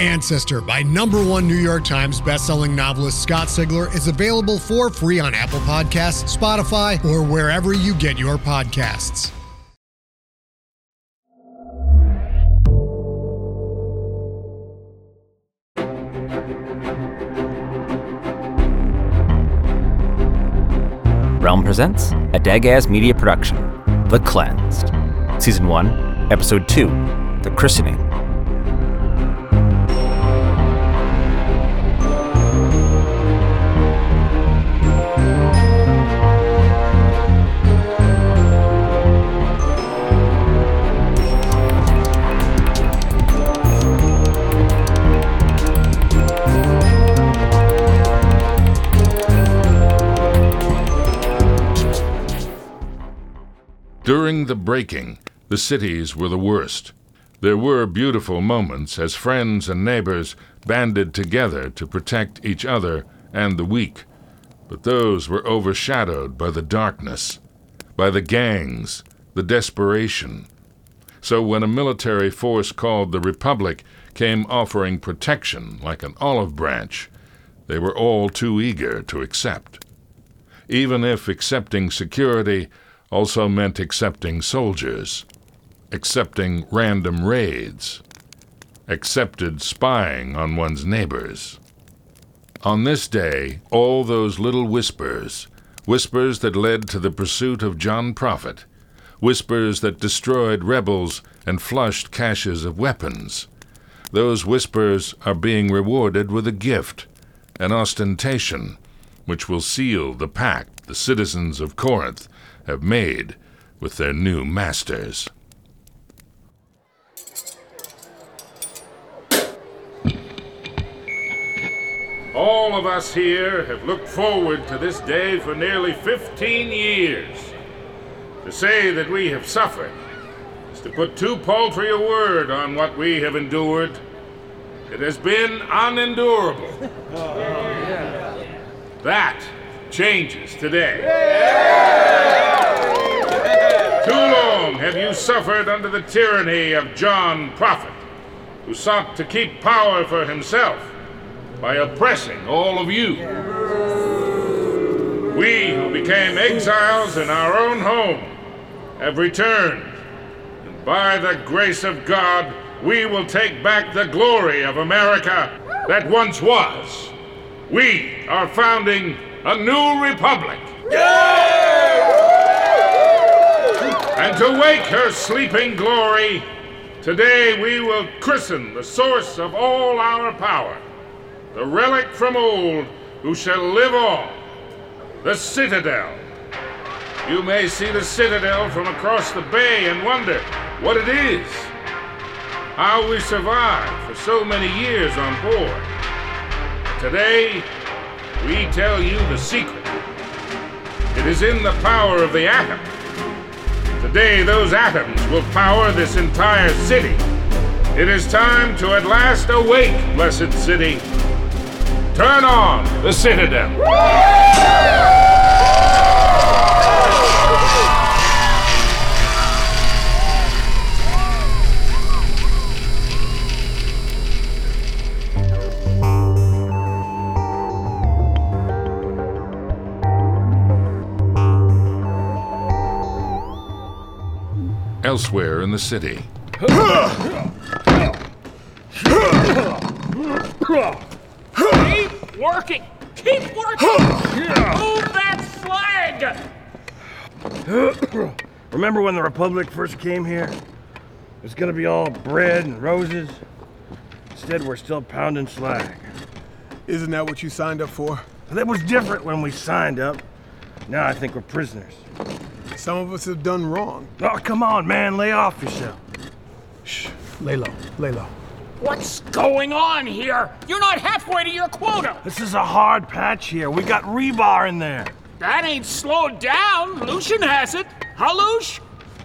Ancestor, by #1 New York Times bestselling novelist Scott Sigler, is available for free on Apple Podcasts, Spotify, or wherever you get your podcasts. Realm Presents, a Dagaz Media production, The Cleansed, Season 1, Episode 2, The Christening. During the breaking, the cities were the worst. There were beautiful moments as friends and neighbors banded together to protect each other and the weak, but those were overshadowed by the darkness, by the gangs, the desperation. So when a military force called the Republic came offering protection like an olive branch, they were all too eager to accept. Even if accepting security also meant accepting soldiers, accepting random raids, accepted spying on one's neighbors. On this day, all those little whispers that led to the pursuit of John Prophet, whispers that destroyed rebels and flushed caches of weapons, those whispers are being rewarded with a gift, an ostentation, which will seal the pact the citizens of Corinth have made with their new masters. All of us here have looked forward to this day for nearly 15 years. To say that we have suffered is to put too paltry a word on what we have endured. It has been unendurable. That changes today. Too long have you suffered under the tyranny of John Prophet, who sought to keep power for himself by oppressing all of you. We who became exiles in our own home have returned, and by the grace of God, we will take back the glory of America that once was. We are founding a new republic. And to wake her sleeping glory, today we will christen the source of all our power, the relic from old who shall live on, the Citadel. You may see the Citadel from across the bay and wonder what it is, how we survived for so many years on board. Today, we tell you the secret. It is in the power of the atom. Today, those atoms will power this entire city. It is time to at last awake, blessed city. Turn on the Citadel. Elsewhere in the city. Keep working! Keep working! Move that flag! Remember when the Republic first came here? It was gonna be all bread and roses. Instead, we're still pounding slag. Isn't that what you signed up for? That was different when we signed up. Now I think we're prisoners. Some of us have done wrong. Oh, come on, man. Lay off yourself. Shh. Lay low. Lay low. What's going on here? You're not halfway to your quota. This is a hard patch here. We got rebar in there. That ain't slowed down. Lucian has it. Huh, Lush?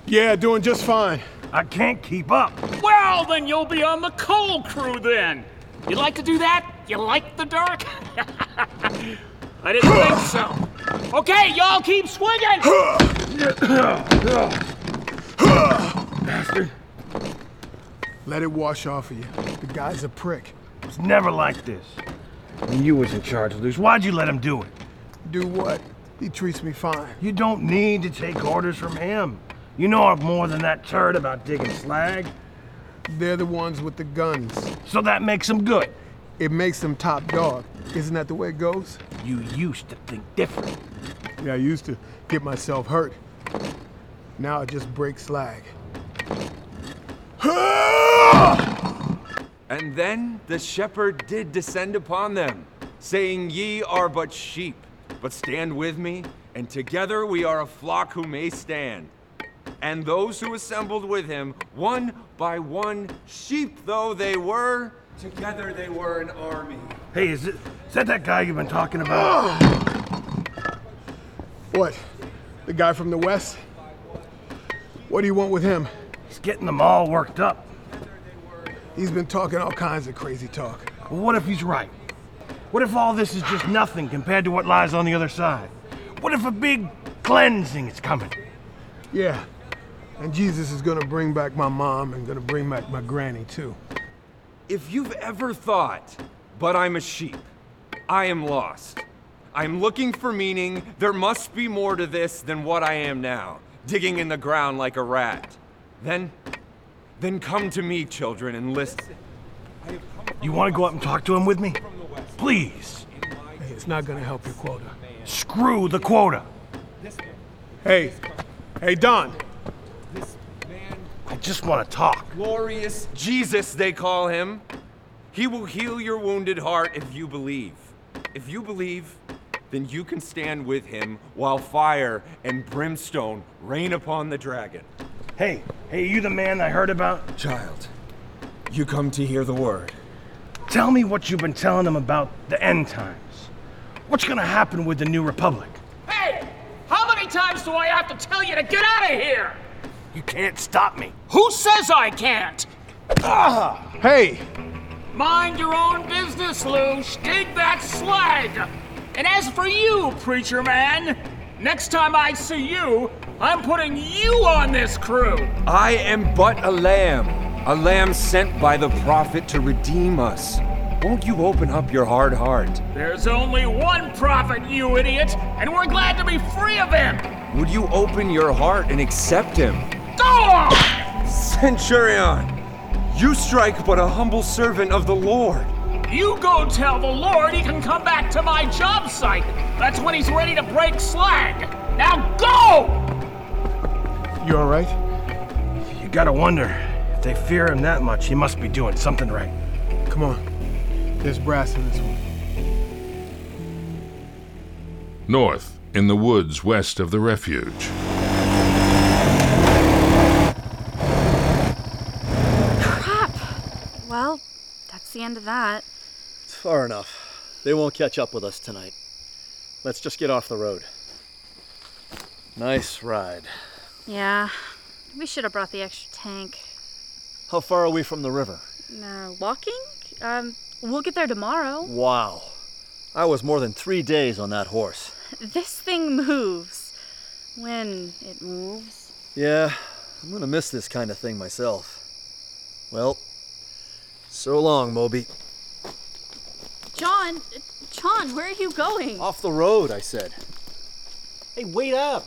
Yeah, doing just fine. I can't keep up. Well, then you'll be on the coal crew then. You like to do that? You like the dark? I didn't think so. Okay, y'all keep swinging! Bastard. Let it wash off of you. The guy's a prick. It's never like this. When you was in charge, Luce, why'd you let him do it? Do what? He treats me fine. You don't need to take orders from him. You know I'm more than that turd about digging slag. They're the ones with the guns. So that makes them good. It makes them top dog. Isn't that the way it goes? You used to think different. Yeah, I used to get myself hurt. Now I just break slag. And then the shepherd did descend upon them, saying, Ye are but sheep, but stand with me, and together we are a flock who may stand. And those who assembled with him, one by one, sheep though they were, together they were an army. Hey, is that that guy you've been talking about? What? The guy from the West? What do you want with him? He's getting them all worked up. He's been talking all kinds of crazy talk. Well, what if he's right? What if all this is just nothing compared to what lies on the other side? What if a big cleansing is coming? Yeah, and Jesus is gonna bring back my mom and gonna bring back my granny too. If you've ever thought, but I'm a sheep, I am lost. I'm looking for meaning. There must be more to this than what I am now, digging in the ground like a rat. Then come to me, children, and listen. You want to go up and talk to him with me? Please. Hey, it's not going to help your quota. Screw the quota. Hey, Don. I just want to talk. Glorious Jesus, they call him. He will heal your wounded heart if you believe. If you believe, then you can stand with him while fire and brimstone rain upon the dragon. Hey, you the man I heard about? Child, you come to hear the word. Tell me what you've been telling them about the end times. What's gonna happen with the New Republic? Hey, how many times do I have to tell you to get out of here? You can't stop me. Who says I can't? Hey! Mind your own business, Luce. Dig that slag. And as for you, preacher man, next time I see you, I'm putting you on this crew! I am but a lamb sent by the prophet to redeem us. Won't you open up your hard heart? There's only one prophet, you idiot, and we're glad to be free of him! Would you open your heart and accept him? Go on! Centurion, you strike but a humble servant of the Lord. You go tell the Lord he can come back to my job site. That's when he's ready to break slag. Now go! You all right? You gotta wonder. If they fear him that much, he must be doing something right. Come on. There's brass in this one. North, in the woods west of the refuge. Crap! Well, that's the end of that. It's far enough. They won't catch up with us tonight. Let's just get off the road. Nice ride. Yeah, we should have brought the extra tank. How far are we from the river? Walking? We'll get there tomorrow. Wow. I was more than 3 days on that horse. This thing moves. When it moves. Yeah, I'm gonna miss this kind of thing myself. Well, so long, Moby. John, where are you going? Off the road, I said. Hey, wait up!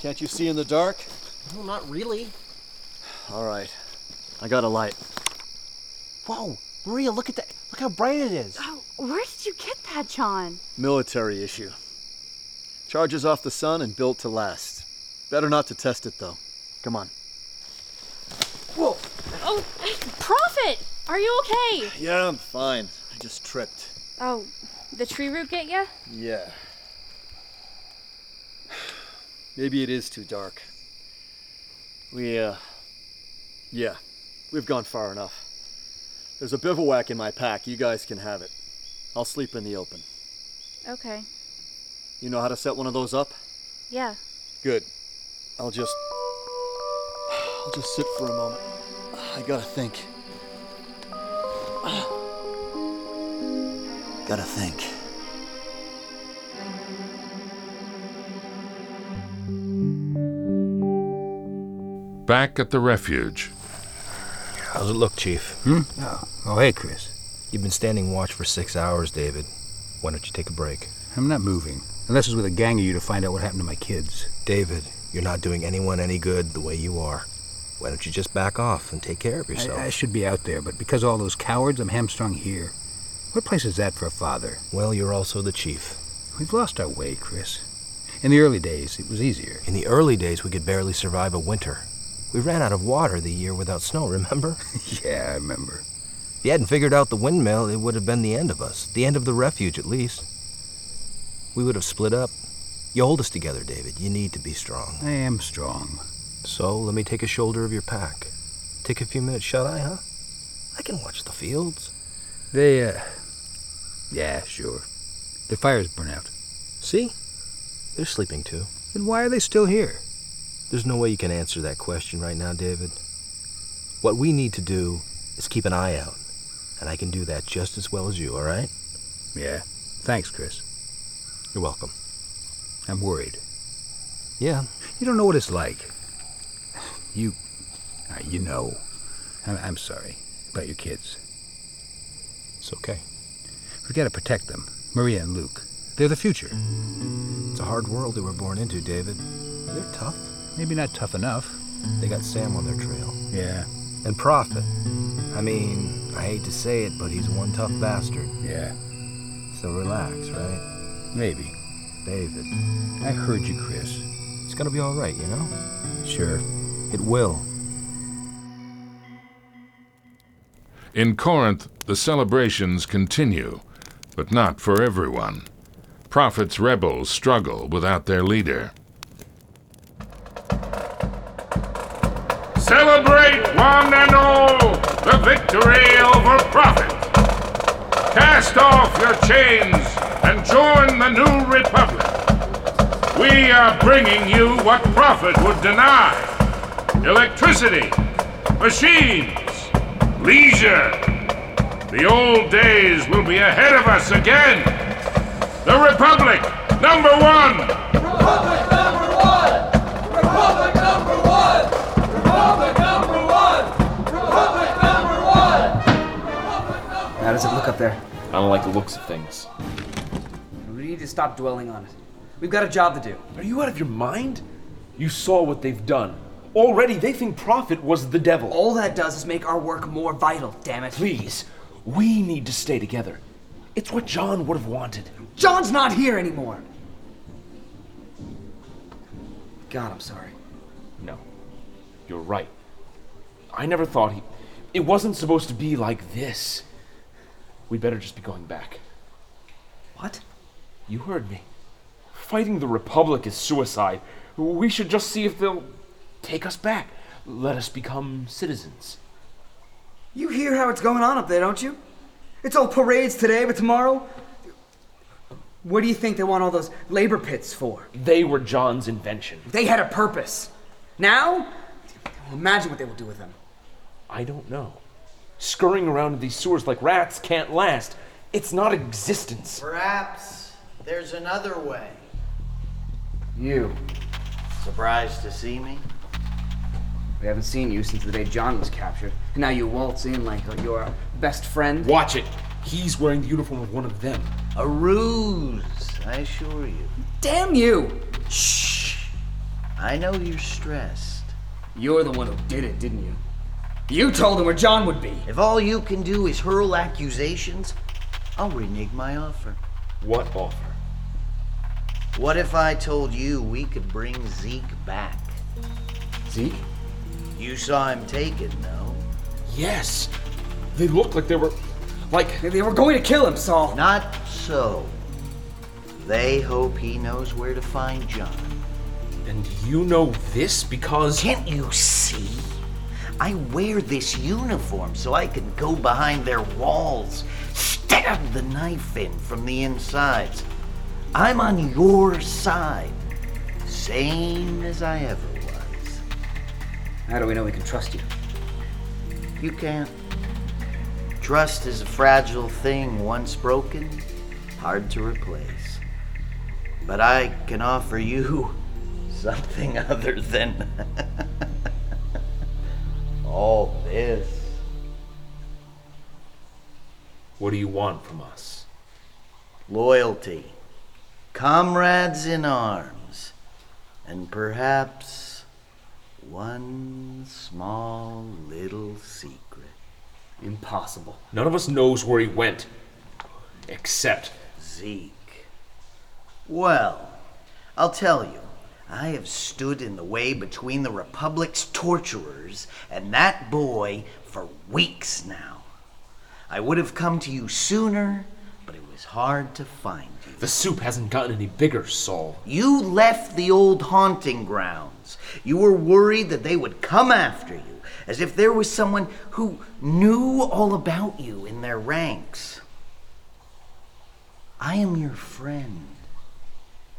Can't you see in the dark? No, not really. All right. I got a light. Whoa, Maria, look at that. Look how bright it is. Oh, where did you get that, John? Military issue. Charges off the sun and built to last. Better not to test it, though. Come on. Whoa. Oh, hey, Prophet! Are you okay? Yeah, I'm fine. I just tripped. Oh, the tree root get ya? Yeah. Maybe it is too dark. We've gone far enough. There's a bivouac in my pack. You guys can have it. I'll sleep in the open. Okay. You know how to set one of those up? Yeah. Good. I'll just sit for a moment. I gotta think. Gotta think. Back at the refuge. How's it look, Chief? Oh, hey, Chris. You've been standing watch for 6 hours, David. Why don't you take a break? I'm not moving. Unless it's with a gang of you to find out what happened to my kids. David, you're not doing anyone any good the way you are. Why don't you just back off and take care of yourself? I should be out there, but because of all those cowards, I'm hamstrung here. What place is that for a father? Well, you're also the chief. We've lost our way, Chris. In the early days, it was easier. In the early days, we could barely survive a winter. We ran out of water the year without snow, remember? Yeah, I remember. If you hadn't figured out the windmill, it would have been the end of us. The end of the refuge, at least. We would have split up. You hold us together, David. You need to be strong. I am strong. So, let me take a shoulder of your pack. Take a few minutes shut-eye, huh? I can watch the fields. Yeah, sure. Their fire's burnt out. See? They're sleeping, too. Then why are they still here? There's no way you can answer that question right now, David. What we need to do is keep an eye out. And I can do that just as well as you, all right? Yeah. Thanks, Chris. You're welcome. I'm worried. Yeah. You don't know what it's like. You know. I'm sorry about your kids. It's okay. We've got to protect them. Maria and Luke. They're the future. It's a hard world they were born into, David. They're tough. Maybe not tough enough. They got Sam on their trail. Yeah. And Prophet. I mean, I hate to say it, but he's one tough bastard. Yeah. So relax, right? Maybe. David. I heard you, Chris. It's gonna be all right, you know? Sure. It will. In Corinth, the celebrations continue, but not for everyone. Prophet's rebels struggle without their leader. Celebrate, one and all, the victory over Prophet. Cast off your chains and join the new Republic. We are bringing you what Prophet would deny. Electricity, machines, leisure. The old days will be ahead of us again. The Republic, number one! Republic number one! Republic number one! Republic number one! Republic number one! Republic number one! How does it look up there? I don't like the looks of things. We need to stop dwelling on it. We've got a job to do. Are you out of your mind? You saw what they've done. Already, they think Prophet was the devil. All that does is make our work more vital, damn it. Please, we need to stay together. It's what John would have wanted. John's not here anymore! God, I'm sorry. No, you're right. I never thought it wasn't supposed to be like this. We'd better just be going back. What? You heard me. Fighting the Republic is suicide. We should just see if they'll take us back. Let us become citizens. You hear how it's going on up there, don't you? It's all parades today, but tomorrow... What do you think they want all those labor pits for? They were John's invention. They had a purpose. Now? Imagine what they will do with them. I don't know. Scurrying around in these sewers like rats can't last. It's not existence. Perhaps there's another way. You. Surprised to see me? We haven't seen you since the day John was captured. And now you waltz in like you're our best friend. Watch it. He's wearing the uniform of one of them. A ruse, I assure you. Damn you! Shh! I know you're stressed. You're the one who did it, didn't you? You told him where John would be. If all you can do is hurl accusations, I'll renege my offer. What offer? What if I told you we could bring Zeke back? Zeke? You saw him taken, no? Yes! They looked like they were... Like, they were going to kill him, Saul. Not so. They hope he knows where to find John. And you know this because... Can't you see? I wear this uniform so I can go behind their walls, stab the knife in from the insides. I'm on your side, same as I ever was. How do we know we can trust you? You can't. Trust is a fragile thing, once broken, hard to replace. But I can offer you something other than all this. What do you want from us? Loyalty, comrades in arms, and perhaps one small little secret. Impossible. None of us knows where he went, except Zeke. Well, I'll tell you, I have stood in the way between the Republic's torturers and that boy for weeks now. I would have come to you sooner, but it was hard to find you. The soup hasn't gotten any bigger, Saul. You left the old haunting grounds. You were worried that they would come after you, as if there was someone who knew all about you in their ranks. I am your friend.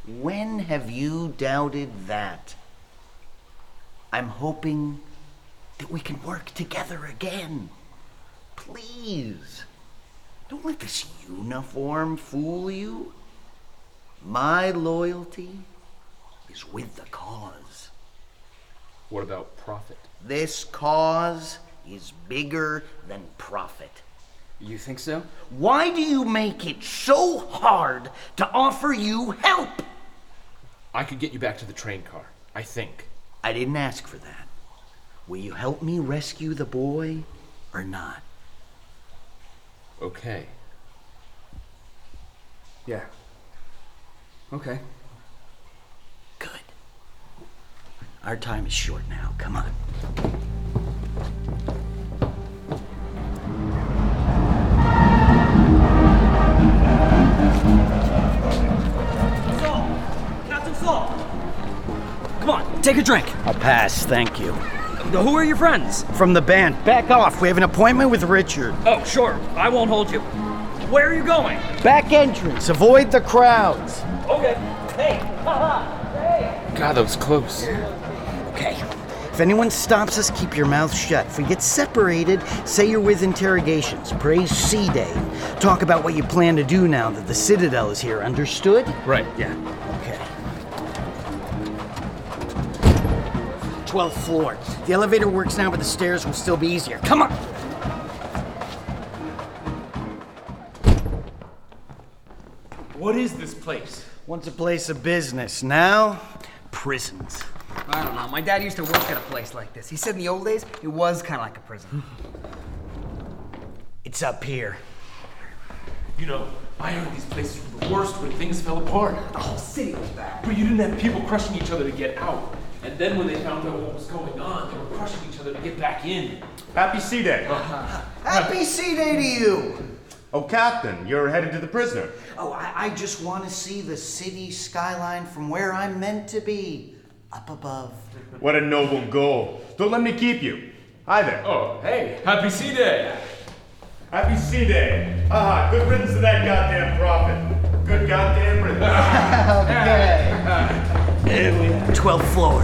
When have you doubted that? I'm hoping that we can work together again. Please, don't let this uniform fool you. My loyalty is with the cause. What about Prophet? This cause is bigger than Prophet. You think so? Why do you make it so hard to offer you help? I could get you back to the train car, I think. I didn't ask for that. Will you help me rescue the boy or not? Okay. Yeah. Okay. Good. Our time is short now. Come on. Saul! Captain Saul! Come on, take a drink. I'll pass, thank you. Who are your friends? From the band. Back off. We have an appointment with Richard. Oh, sure. I won't hold you. Where are you going? Back entrance. Avoid the crowds. Okay. Hey. Hey. God, that was close. Yeah. Okay. If anyone stops us, keep your mouth shut. If we get separated, say you're with interrogations. Praise C-Day. Talk about what you plan to do now that the Citadel is here. Understood? Right. Yeah. Okay. 12th floor. The elevator works now, but the stairs will still be easier. Come on! What is this place? Once a place of business, now prisons. I don't know. My dad used to work at a place like this. He said in the old days, it was kind of like a prison. It's up here. You know, I heard these places were the worst when things fell apart. The whole city was bad. But you didn't have people crushing each other to get out. And then when they found out what was going on, they were crushing each other to get back in. Happy C-Day. Happy C-Day to you. Oh, Captain, you're headed to the prisoner. Oh, I just want to see the city skyline from where I'm meant to be, up above. What a noble goal. Don't let me keep you. Hi there. Oh, hey. Happy C-Day. Happy C-Day. Aha, good riddance to that goddamn prophet. Good goddamn riddance. Okay. 12th floor.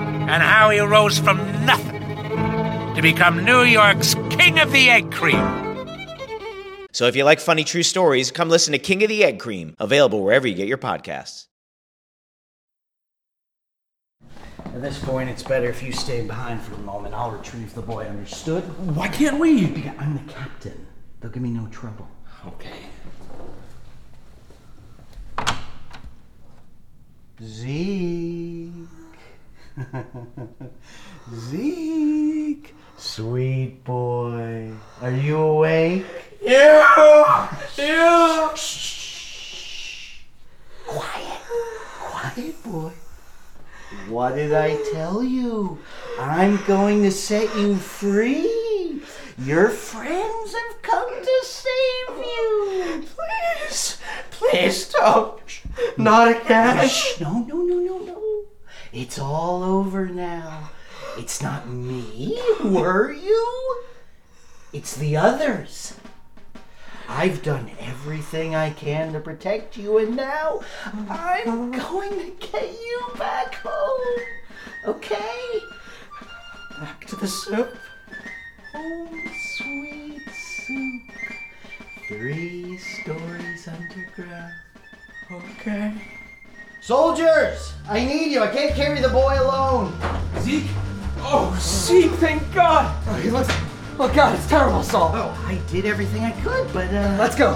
And how he rose from nothing to become New York's King of the Egg Cream. So if you like funny true stories, come listen to King of the Egg Cream, available wherever you get your podcasts. At this point, it's better if you stay behind for the moment. I'll retrieve the boy, understood? Why can't we? Because I'm the captain. They'll give me no trouble. Okay. Zeke. Zeke, sweet boy, are you awake? You! Shh. Quiet boy. What did I tell you? I'm going to set you free. Your friends have come to save you. Please stop. Not again. Shh. No. It's all over now. It's not me, were you? It's the others. I've done everything I can to protect you, and now I'm going to get you back home. Okay? Back to the soup. Oh, sweet soup. 3 stories underground. Okay. Soldiers! I need you! I can't carry the boy alone! Zeke? Oh, Zeke, thank God! Oh, he looks... Oh, God, it's terrible, Saul! Oh, I did everything I could, but, Let's go!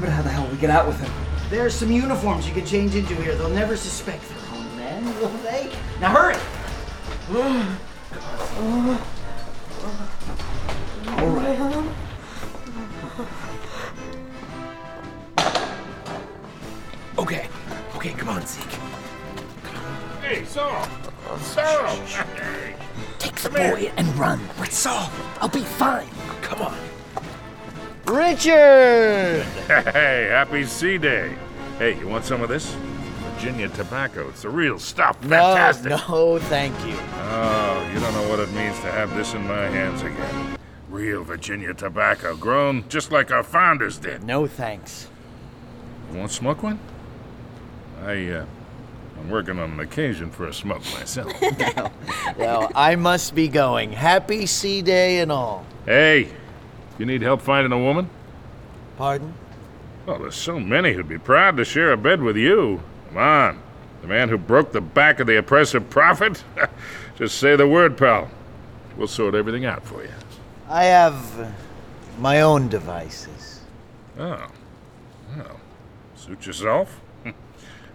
But how the hell we get out with him? There's some uniforms you can change into here. They'll never suspect their own men, will they? Now, hurry! All right. Okay. Okay, come on, Zeke. Hey, Saul! Saul! Take the boy and run. But Saul, I'll be fine. Come on. Richard! Hey, happy Sea Day. Hey, you want some of this? Virginia tobacco. It's the real stuff. Fantastic. No, thank you. Oh, you don't know what it means to have this in my hands again. Real Virginia tobacco, grown just like our founders did. No, thanks. You want to smoke one? I'm working on an occasion for a smoke myself. Well, I must be going. Happy Sea Day and all. Hey, you need help finding a woman? Pardon? Well, there's so many who'd be proud to share a bed with you. Come on. The man who broke the back of the oppressive prophet? Just say the word, pal. We'll sort everything out for you. I have my own devices. Oh. Well, suit yourself.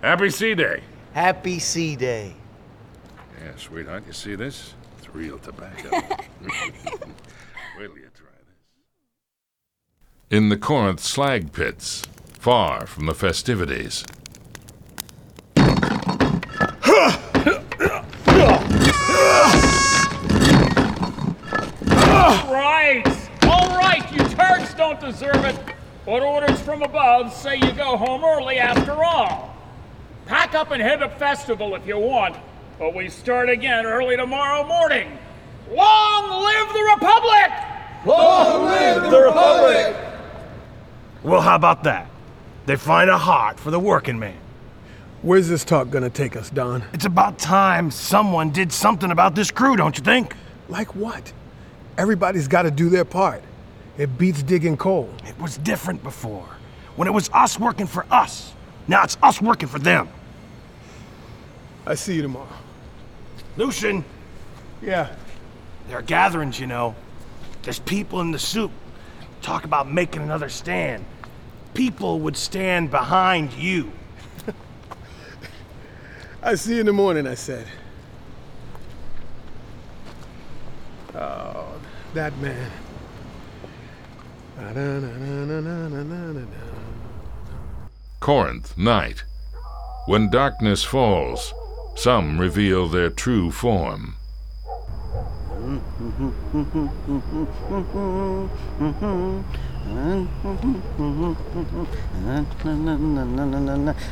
Happy Sea Day. Happy Sea Day. Yeah, sweetheart, you see this? It's real tobacco. Wait till you try this. In the Corinth slag pits, far from the festivities. All right, you Turks don't deserve it. But orders from above say you go home early after all. Pack up and hit a festival if you want, but we start again early tomorrow morning. Long live the Republic! Long live the Republic! Well, how about that? They find a heart for the working man. Where's this talk gonna take us, Don? It's about time someone did something about this crew, don't you think? Like what? Everybody's gotta do their part. It beats digging coal. It was different before, when it was us working for us. Now it's us working for them. I see you tomorrow. Lucian! Yeah? There are gatherings, you know. There's people in the soup. Talk about making another stand. People would stand behind you. I see you in the morning, I said. that man. Corinth, night. When darkness falls, some reveal their true form.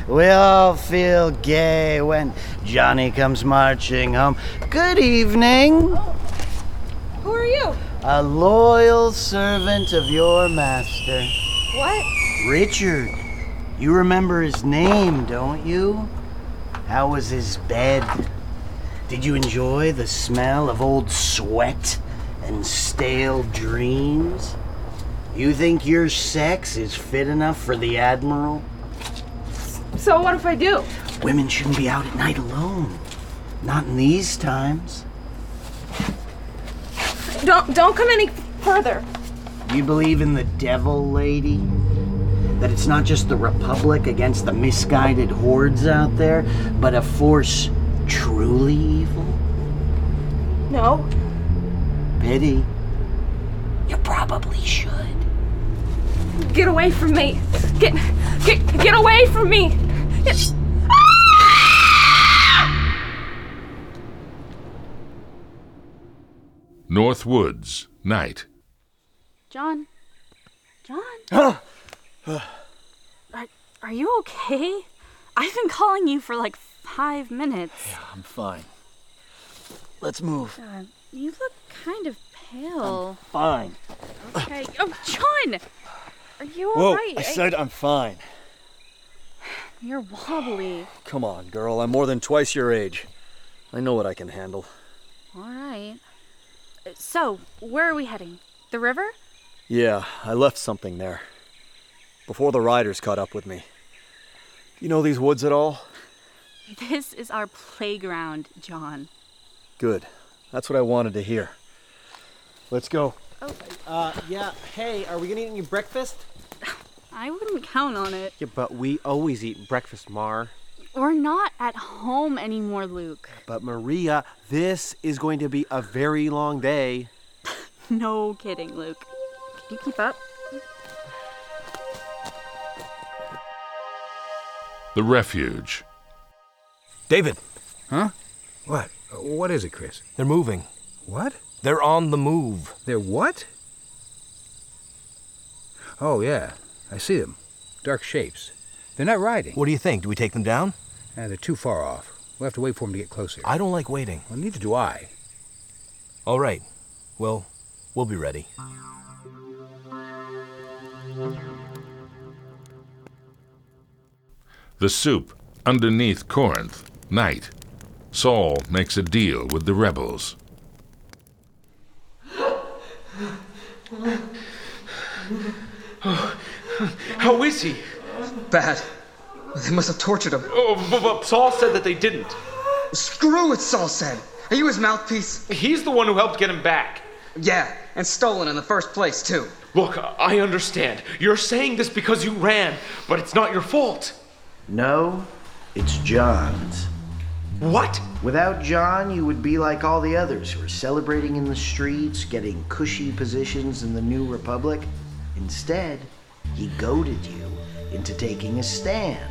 We all feel gay when Johnny comes marching home. Good evening. Oh. Who are you? A loyal servant of your master. What? Richard. You remember his name, don't you? How was his bed? Did you enjoy the smell of old sweat and stale dreams? You think your sex is fit enough for the Admiral? So what if I do? Women shouldn't be out at night alone. Not in these times. Don't come any further. You believe in the devil, lady? That it's not just the Republic against the misguided hordes out there, but a force truly evil? No. Pity. You probably should. Get away from me! Get away from me! North Woods, night. John? Are you okay? I've been calling you for like 5 minutes. Yeah, I'm fine. Let's move. You look kind of pale. I'm fine. Okay. Oh, John! Are you alright? I said I'm fine. You're wobbly. Come on, girl. I'm more than twice your age. I know what I can handle. Alright. So, where are we heading? The river? Yeah, I left something there. Before the riders caught up with me. You know these woods at all? This is our playground, John. Good. That's what I wanted to hear. Let's go. Oh. Hey, are we gonna eat any breakfast? I wouldn't count on it. Yeah, but we always eat breakfast, Mar. We're not at home anymore, Luke. But Maria, this is going to be a very long day. No kidding, Luke. Can you keep up? The Refuge. David. Huh? What? What is it, Chris? They're moving. What? They're on the move. They're what? Oh, yeah. I see them. Dark shapes. They're not riding. What do you think? Do we take them down? They're too far off. We'll have to wait for them to get closer. I don't like waiting. Well, neither do I. All right. Well, we'll be ready. The Soup, underneath Corinth, night. Saul makes a deal with the rebels. Oh, how is he? Bad. They must have tortured him. Oh, but Saul said that they didn't. Screw it, Saul said. Are you his mouthpiece? He's the one who helped get him back. Yeah, and stolen in the first place, too. Look, I understand. You're saying this because you ran, but it's not your fault. No, it's John's. What? Without John, you would be like all the others who are celebrating in the streets, getting cushy positions in the New Republic. Instead, he goaded you into taking a stand,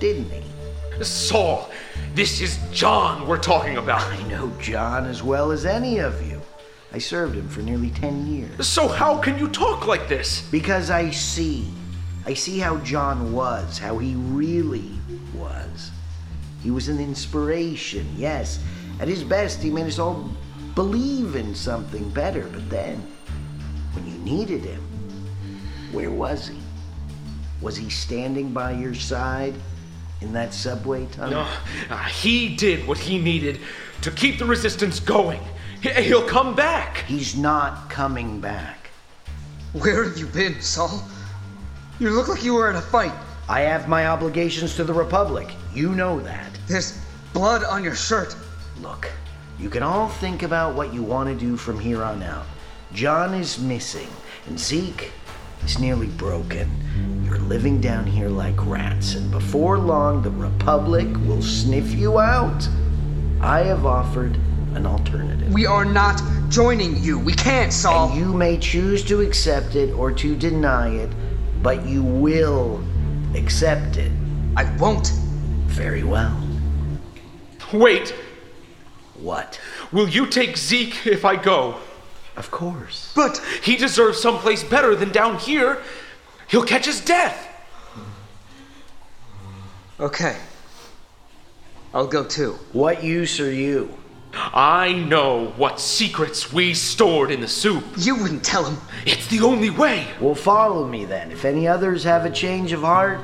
didn't he? Saul, this is John we're talking about. I know John as well as any of you. I served him for nearly 10 years. So how can you talk like this? Because I see how John was, how he really was. He was an inspiration, yes. At his best, he made us all believe in something better. But then, when you needed him, where was he? Was he standing by your side in that subway tunnel? No, he did what he needed to keep the resistance going. He'll come back. He's not coming back. Where have you been, Saul? You look like you were in a fight. I have my obligations to the Republic. You know that. There's blood on your shirt. Look, you can all think about what you want to do from here on out. John is missing, and Zeke is nearly broken. You're living down here like rats, and before long, the Republic will sniff you out. I have offered an alternative. We are not joining you. We can't, Saul. And you may choose to accept it or to deny it, but you will accept it. I won't. Very well. Wait. What? Will you take Zeke if I go? Of course. But he deserves someplace better than down here. He'll catch his death. Okay. I'll go too. What use are you? I know what secrets we stored in the soup. You wouldn't tell him. It's the only way. Well, follow me then. If any others have a change of heart,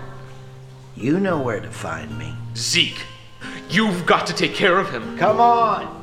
you know where to find me. Zeke, you've got to take care of him. Come on.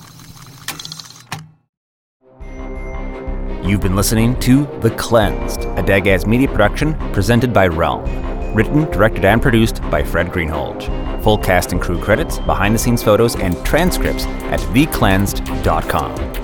You've been listening to The Cleansed, a Dagaz Media production presented by Realm. Written, directed, and produced by Fred Greenhalgh. Full cast and crew credits, behind-the-scenes photos, and transcripts at thecleansed.com.